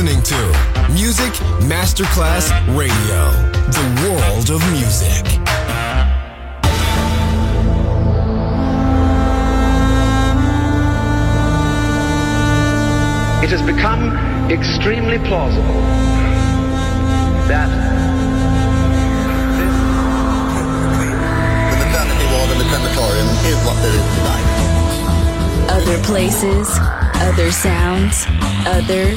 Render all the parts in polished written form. listening to Music Masterclass Radio, the world of music. It has become extremely plausible that the maternity ward and the crematorium is what there is tonight. Other places, other sounds, other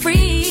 Free.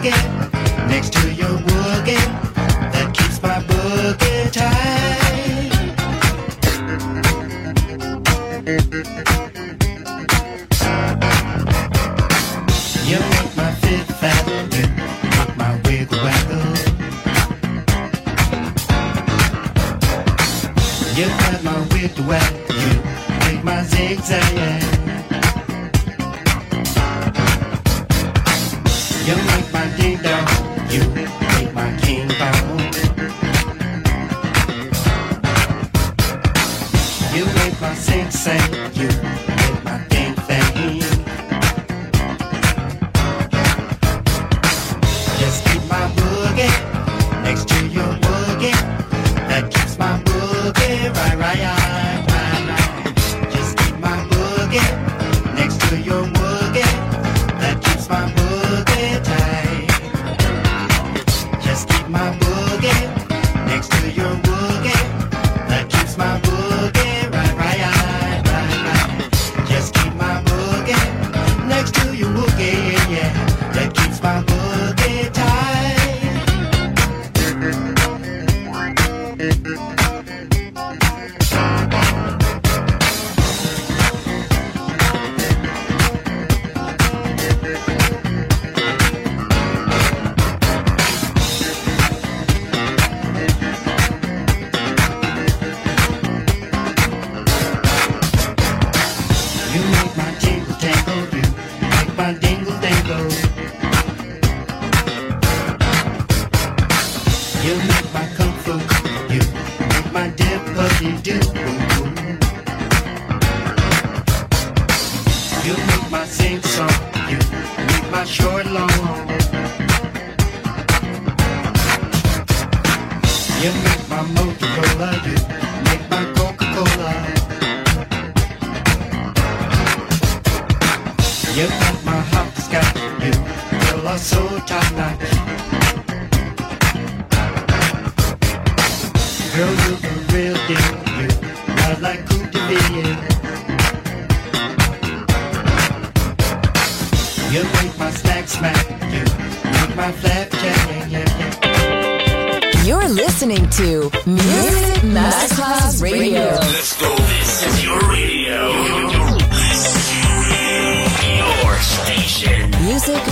again, next to your woogin, that keeps my boogie tight. You make my Fifth Avenue, rock my wiggle waggle. You got my wiggle waggle, you make my zigzag. You make my ding dong, you make my king bong. You make my sing sing, you make my ding thing. Just keep my boogie next to your boogie, that keeps my boogie right, right, right, right, right. Just keep my boogie next to your boogie, that keeps my boogie.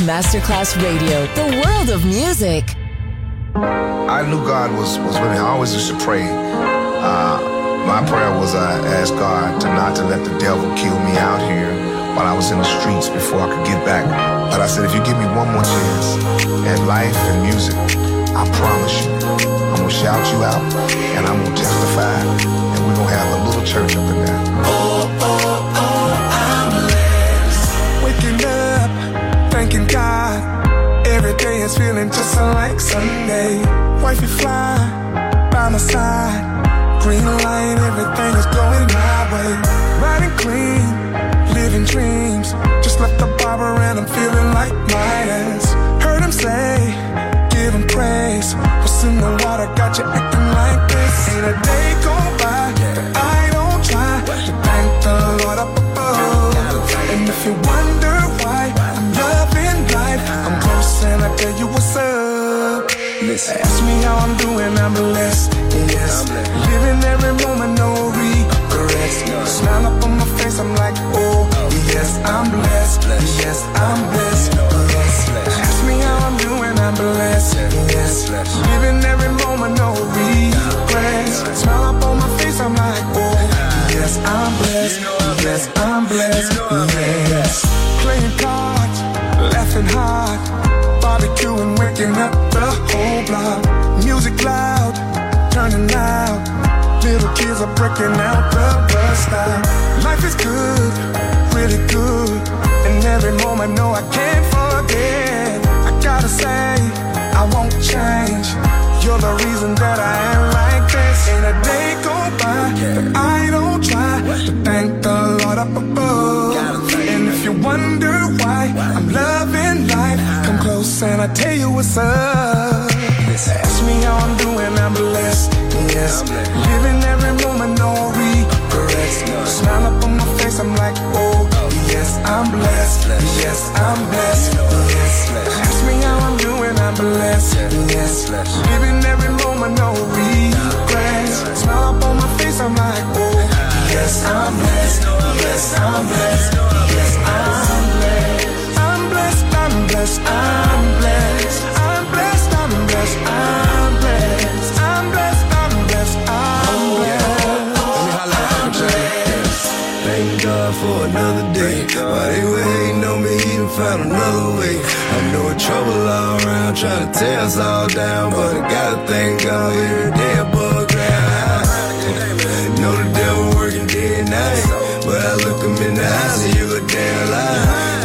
Masterclass Radio, the world of music. I knew God was with me. I always used to pray. My prayer was I asked God to not to let the devil kill me out here while I was in the streets before I could get back. But I said, if you give me one more chance at life and music, I promise you, I'm going to shout you out and I'm going to testify and we're going to have a little church up in there. Oh, oh, oh. Thanking God, every day is feeling just like Sunday. Wifey fly, by my side, green light, everything is going my way. Riding clean, living dreams, just left the barber and I'm feeling like Midas. Heard him say, give him praise, what's in the water got you acting like this. Ain't a day go by that I don't try to thank the Lord up above. And if you wonder why I'm close and I tell you what's up. Listen. Ask me how I'm doing, I'm blessed, yes. I'm blessed. Living every moment, no regrets. Smile up on my face, I'm like, oh, yes, I'm blessed. Yes, I'm blessed, yes. Ask me how I'm doing, I'm blessed, yes. Living every moment, no regrets. Smile up on my face, I'm like, oh, yes, I'm blessed. Yes, I'm blessed, yes. Playing cards, laughing hard, barbecue and waking up the whole block. Music loud, turning loud, little kids are breaking out the bus stop. Life is good, really good, and every moment, no, I can't forget. I gotta say, I won't change. You're the reason that I am like this. Ain't a day go by that I don't try to thank the Lord up above. And if you wonder why I'm loving life, come close and I tell you what's up. Ask me how I'm doing, I'm blessed, yes. Living every moment, no regrets. Smile up on my face, I'm like, oh, yes, I'm blessed. Yes, I'm blessed, yes. me how I'm doing, I'm blessed, yes. Living every moment, no regrets. Smile up on my face, I'm like, whoa. Yes, I'm blessed, yes, I'm blessed, yes, I'm blessed. I'm blessed, I'm blessed, I'm blessed. I'm blessed, I'm blessed, I'm blessed. I'm blessed, I'm blessed, I'm blessed. Thank God for another day. Why they were hating on me, he done found another way. I know it trouble all around, trying to tear us all down, but I gotta thank God every day above ground. Know the devil working day and night, but I look him in the eyes and you a damn lie.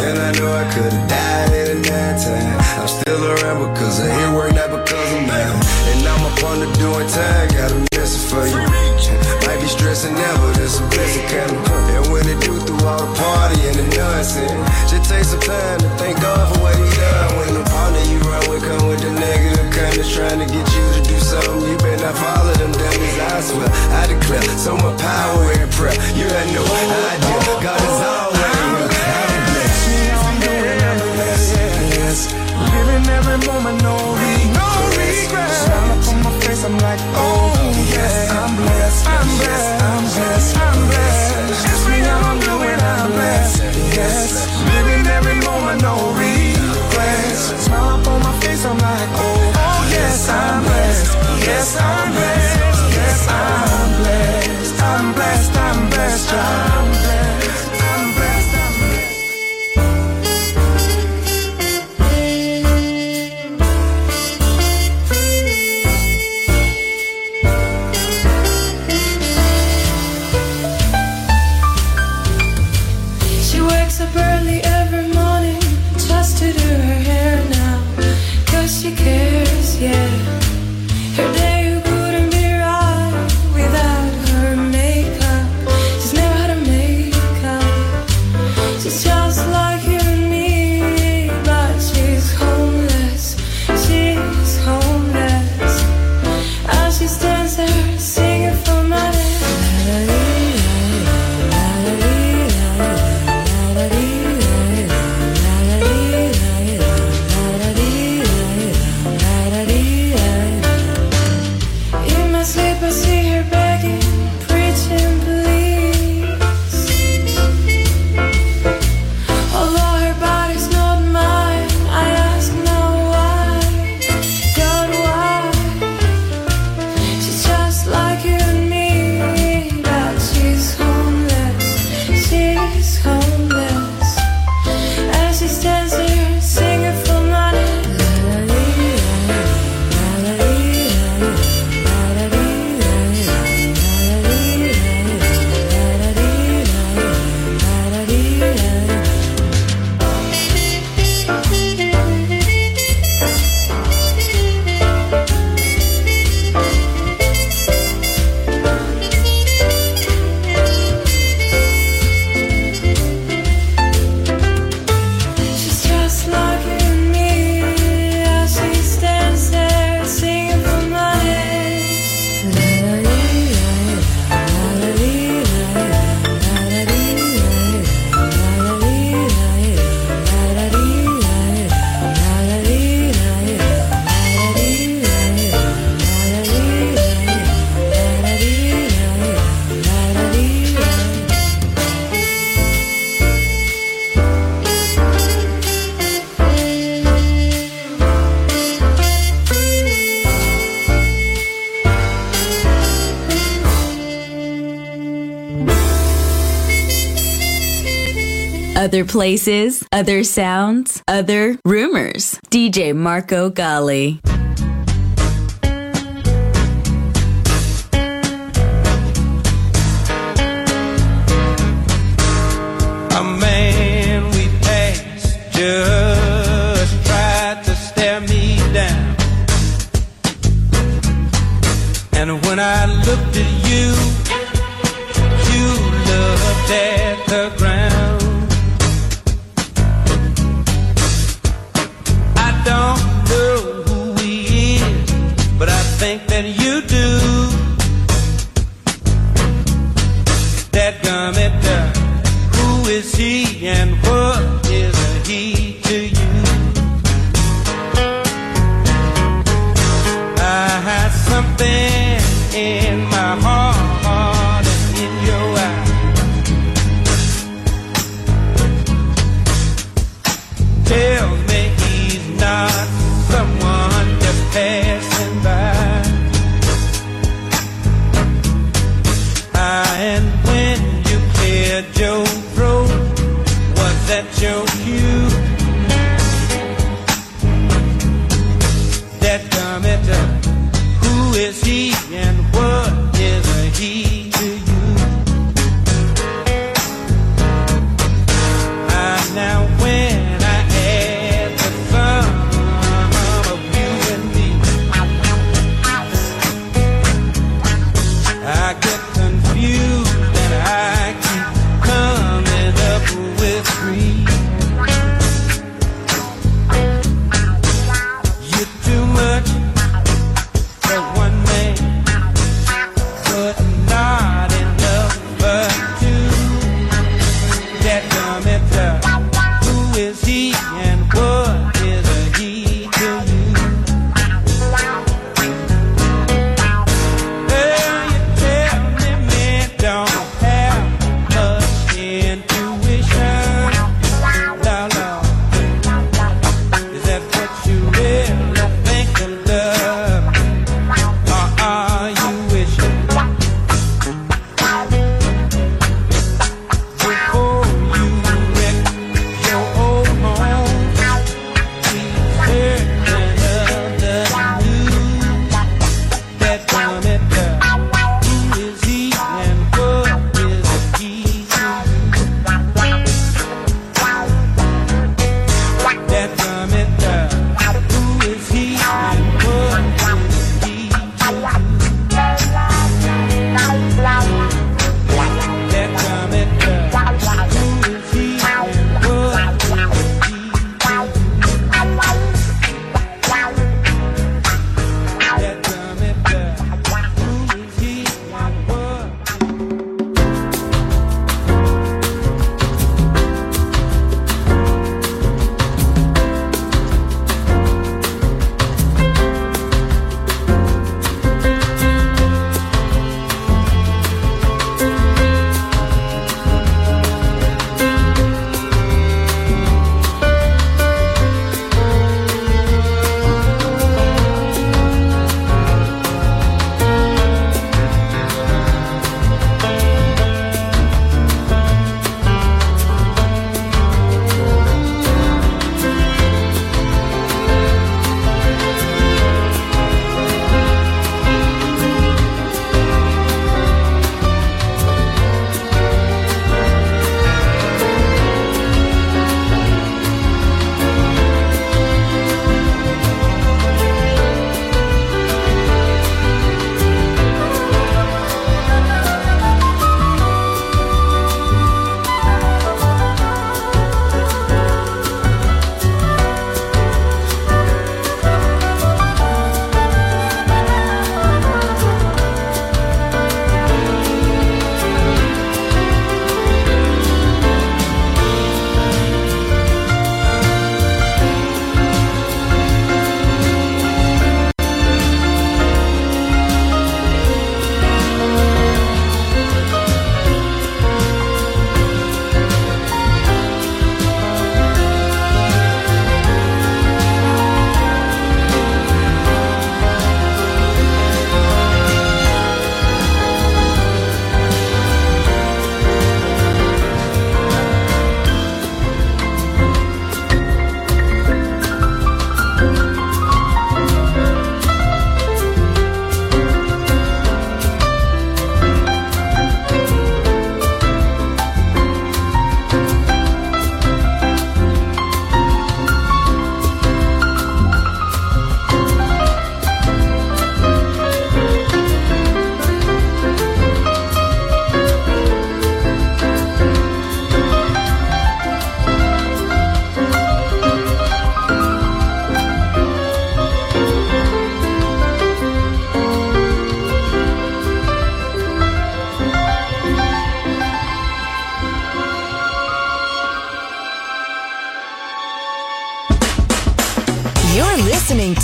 And I know I could've died at a time. I'm still around because I ain't worried out because I'm mad. And I'm up on the doing time, got a message for you. Might be stressing now, but it's a blessing coming. And when it do through all the party and the nonsense, just take some time to thank God for what he done. When the partner you run with come with the negative comments, trying to get you to do something, you better not follow them dummies. I swear, I declare, so much power in prayer. You had no idea, God is always. Living every moment, no regrets. Smile up on my face, I'm like, oh yes, I'm blessed, I'm blessed, I'm blessed, I'm blessed. Ask me how I'm doing, I'm blessed, yes. Living every moment, no regrets. Smile up on my face, I'm like, oh yes, I'm blessed, yes, I'm blessed, yes, I'm blessed, I'm blessed, I'm blessed, I'm blessed. She cares, yeah. Her day wouldn't be right without her makeup. She's never had a makeup. She's just like you and me, but she's homeless. She's homeless. As she stands there singing for money. Other places, other sounds, other rumors. DJ Marco Galli. A man we passed just tried to stare me down. And when I looked at you, you looked at the ground. Think that you do. That gummy duck, who is he and what is he to you? is he and what is a he to you? And now when I add the sum of you and me, I get confused and I keep coming up with three. You're too much.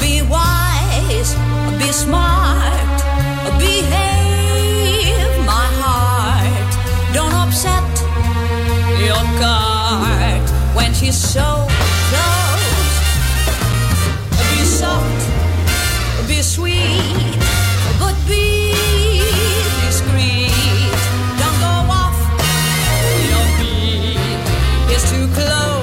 Be wise, be smart, behave. Don't upset she's so close. Be soft, be sweet, but be discreet. Don't go off your beat. It's too close.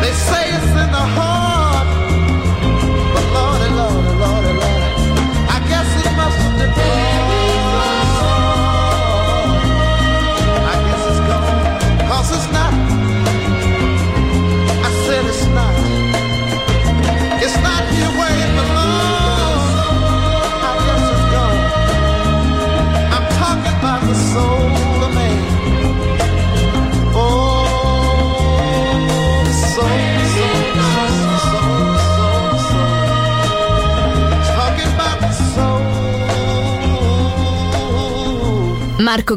They say it's in the heart, but Lord, it Marco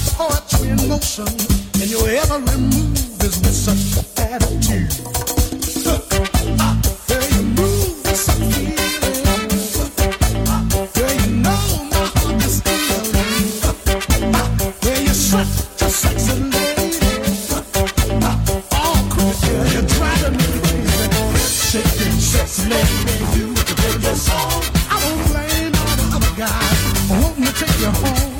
life's poetry in motion, and your every move is with such attitude. Girl, you move with such feeling. Girl, you know my heart is stealing. Girl, you're such a sexy lady. Oh, cool, girl, you're driving me crazy. Shaking, sexy lady, you can play this song. I won't blame all the other guys. I want to take you home.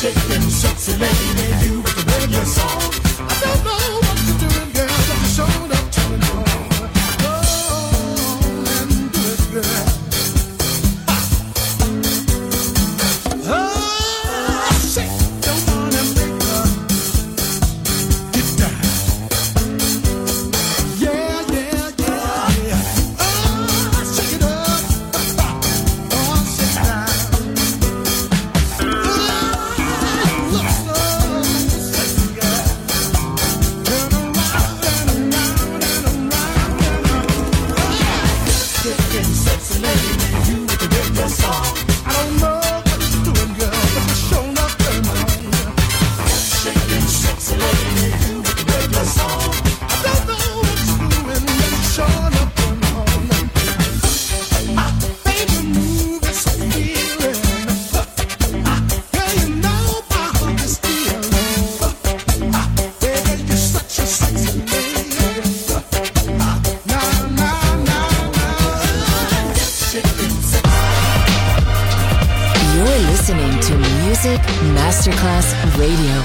Shaking, sexy lady, you with the radio song. I don't know what you're doing, girl, but you showed up to it all. Go and do it, girl. Oh, shake your body and make her get down. Yeah, yeah, yeah, yeah. Oh, shake it up. Oh, shake it down. Masterclass Radio.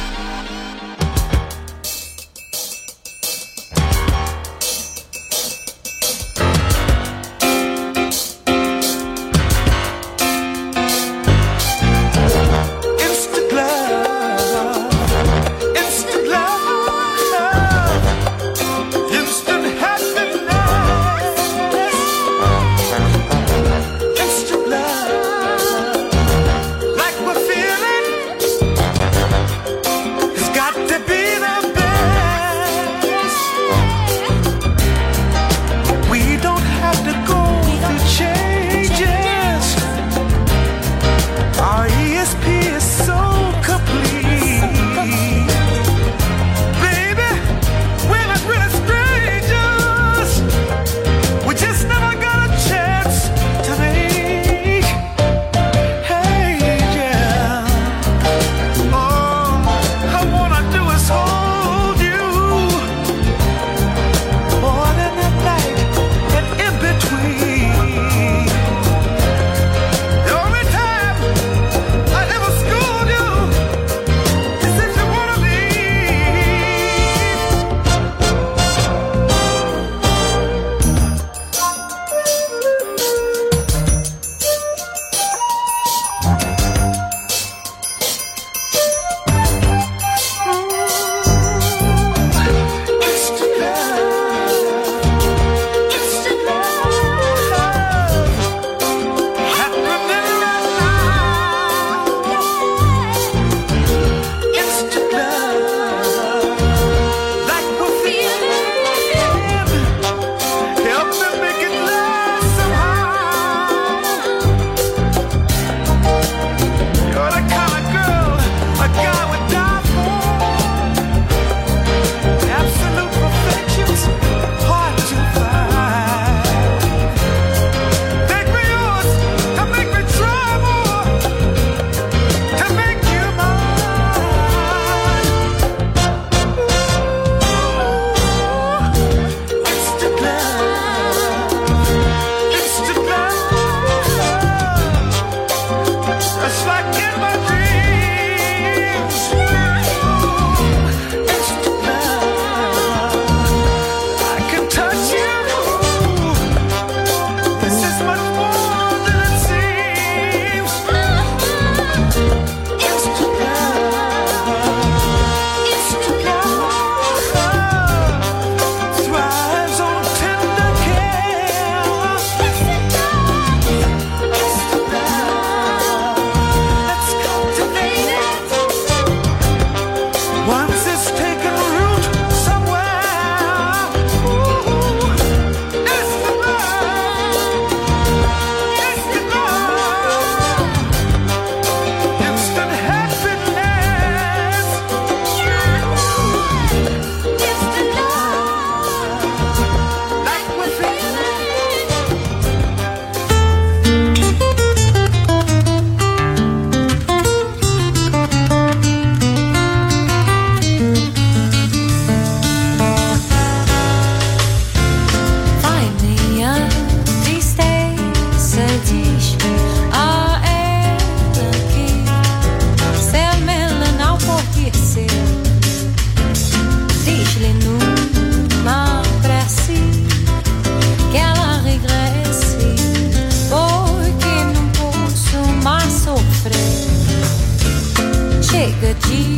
che ci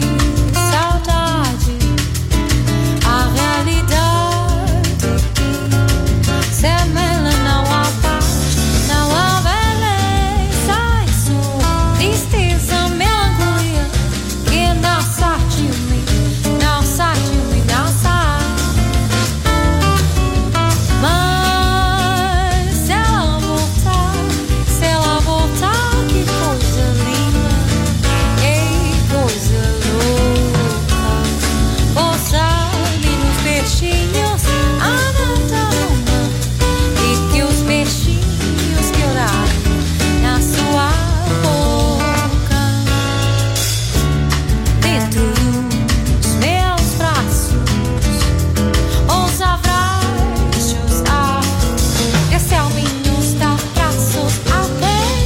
saudade, a realidade, sem ela não há paz, não há beleza, há só tristeza, melancolia, que não sai de mim, não sai de mim, não sai. Mas se ela voltar, que coisa linda, que coisa louca. Pousar-lhe nos peixinhos a nata no mar, e que os peixinhos que oraram na sua boca, dentro dos meus braços, os abraços há. Esse é o minho estar braços apertado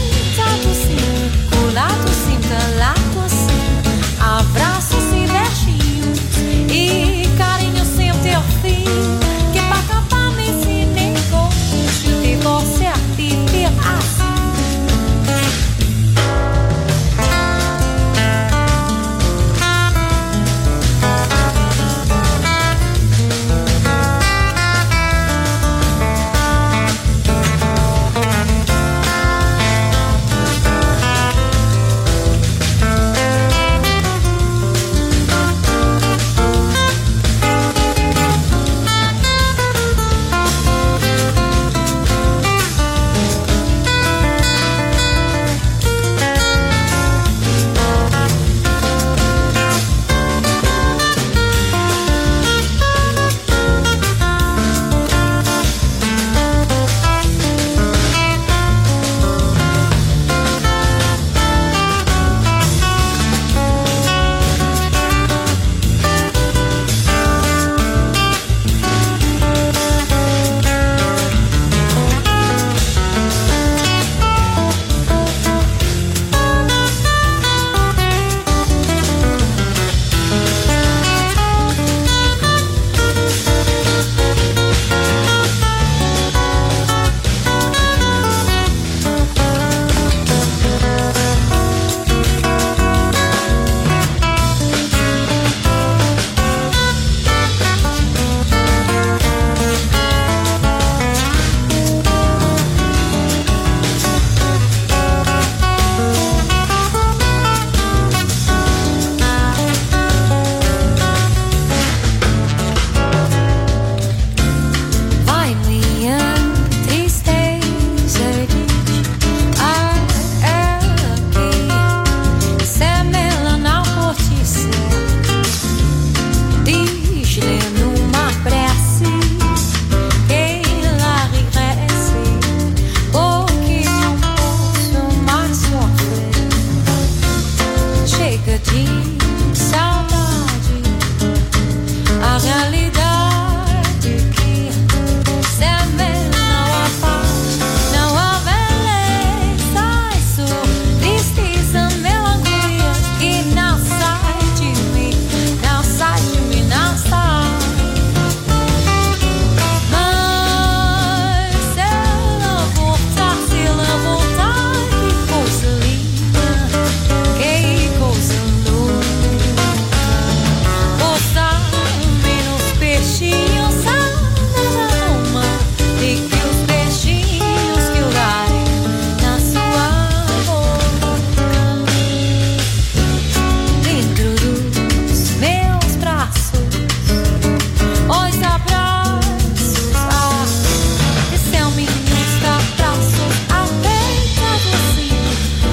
assim,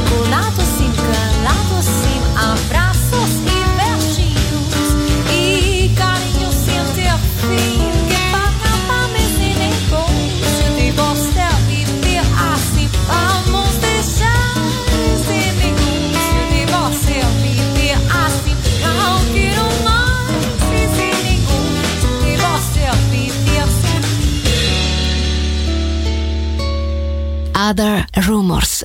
colado assim, calado assim, abraços e beijinhos e carinho sem ter fim, que pra acabar me ensinei hoje de você a viver assim. Other Rumors,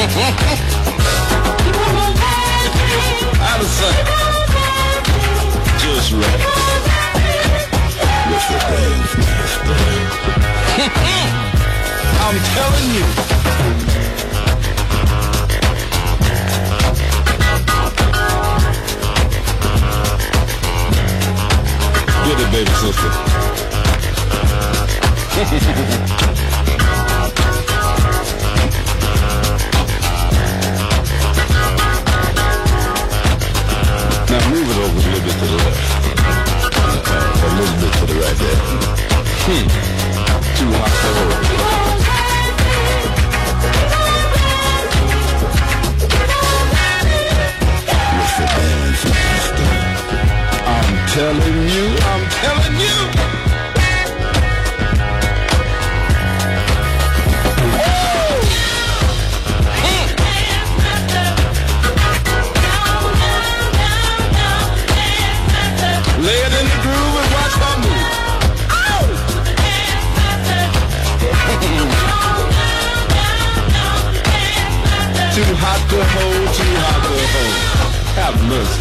I'm sorry. Just right. With the dance master. I'm telling you. Get it, baby sister. Now move it over a little bit to the left. A little bit to the right there. Too hot for her. With the dance master. I'm telling you, I'm telling you. Too hot to hold, too hot to hold. Have mercy.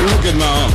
Look at my arm.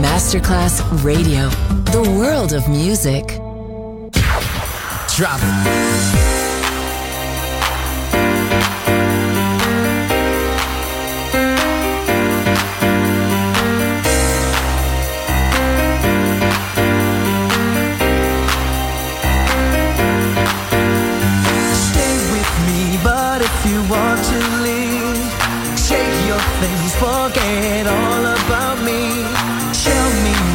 Masterclass Radio, the world of music. Drop it. Stay with me, but if you want to leave, shake your things, forget all about me.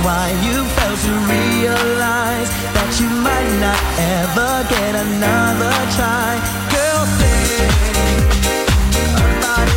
Why you fail to realize that you might not ever get another try. Girl, think about it.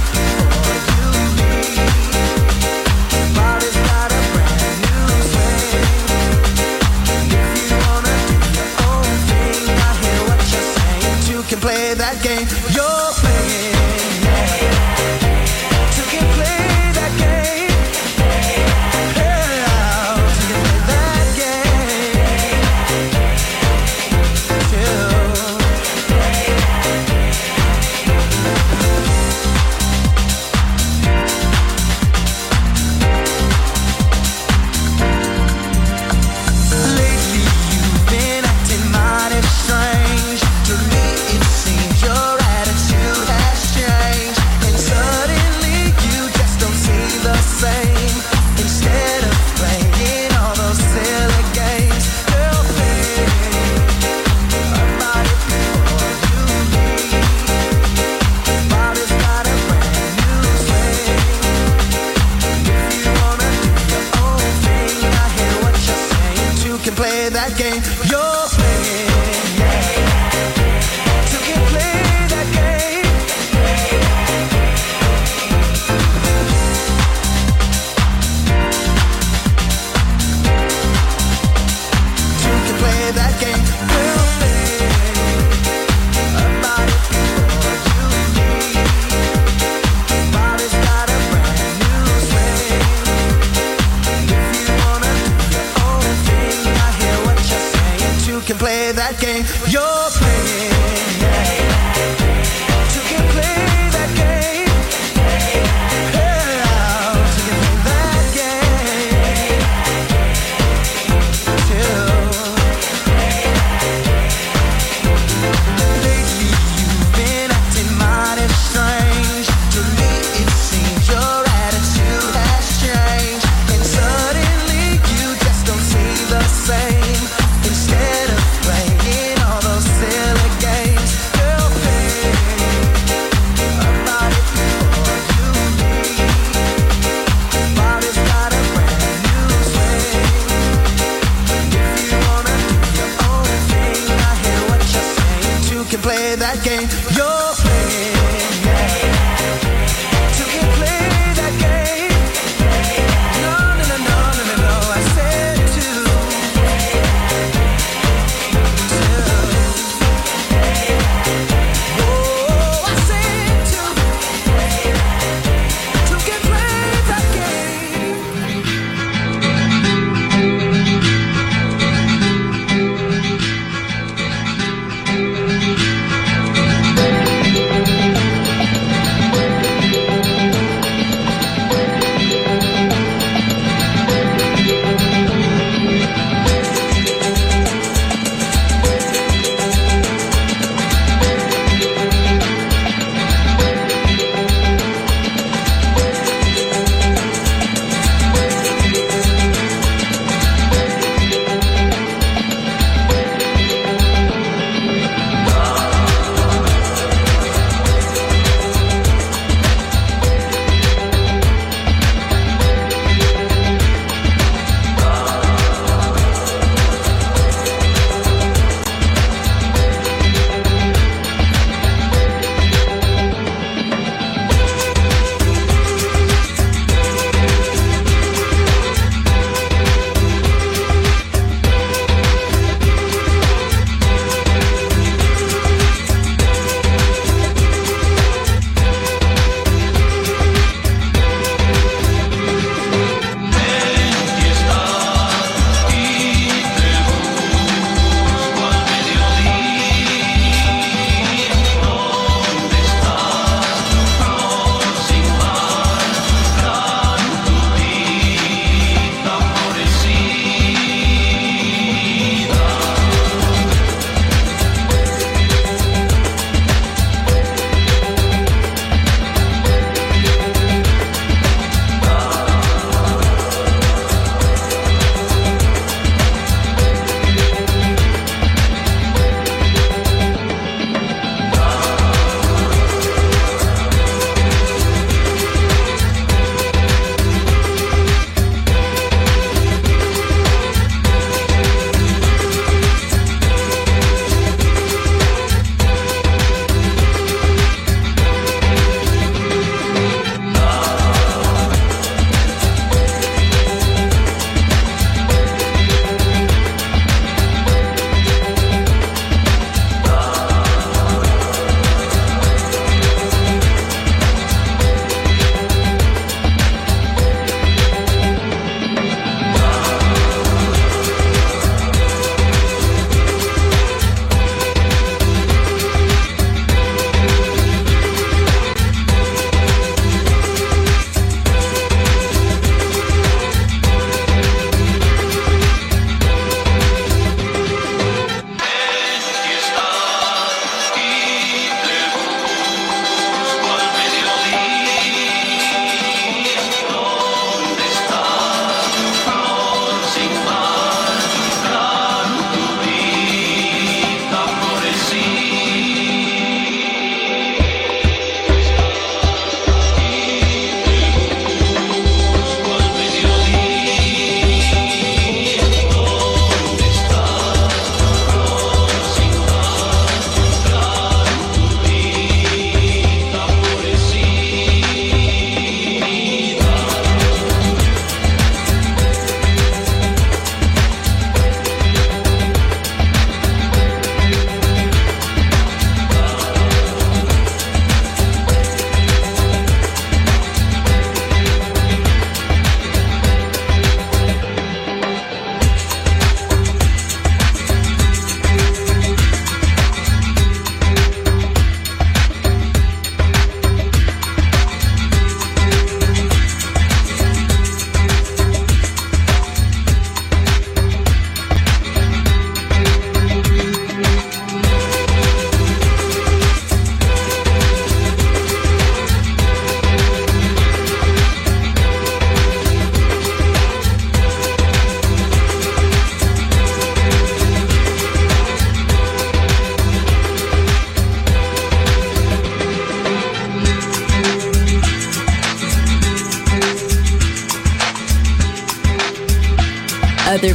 Other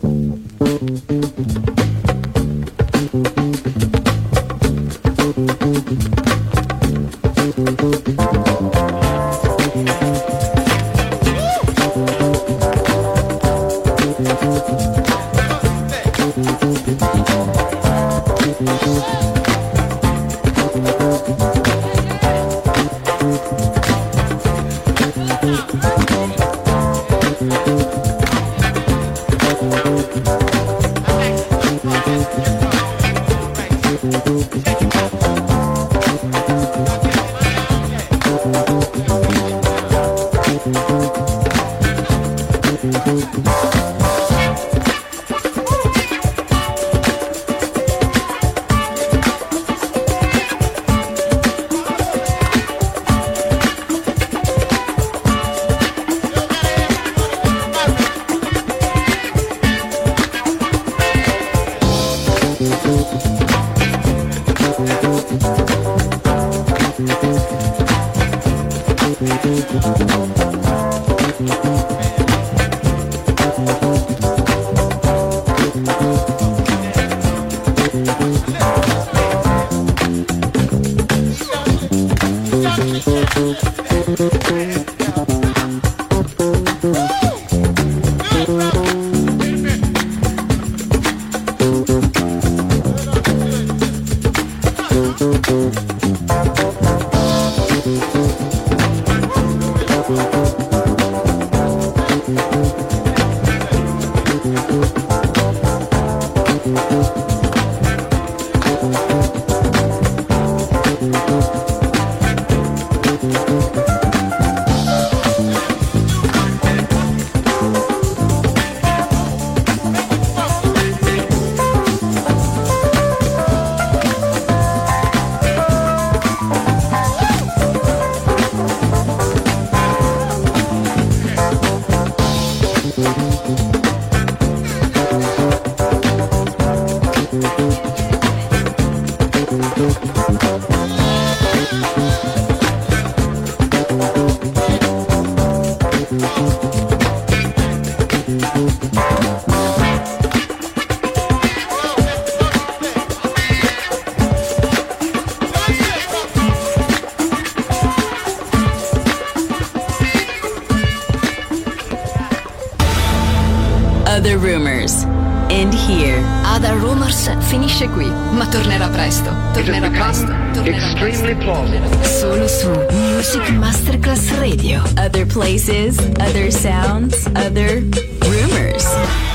Other rumors end here. Other rumors finisce qui, ma tornerà presto. Tornerà presto. Extremely plausible. Solo su Music Masterclass Radio. Other places, other sounds, other rumors.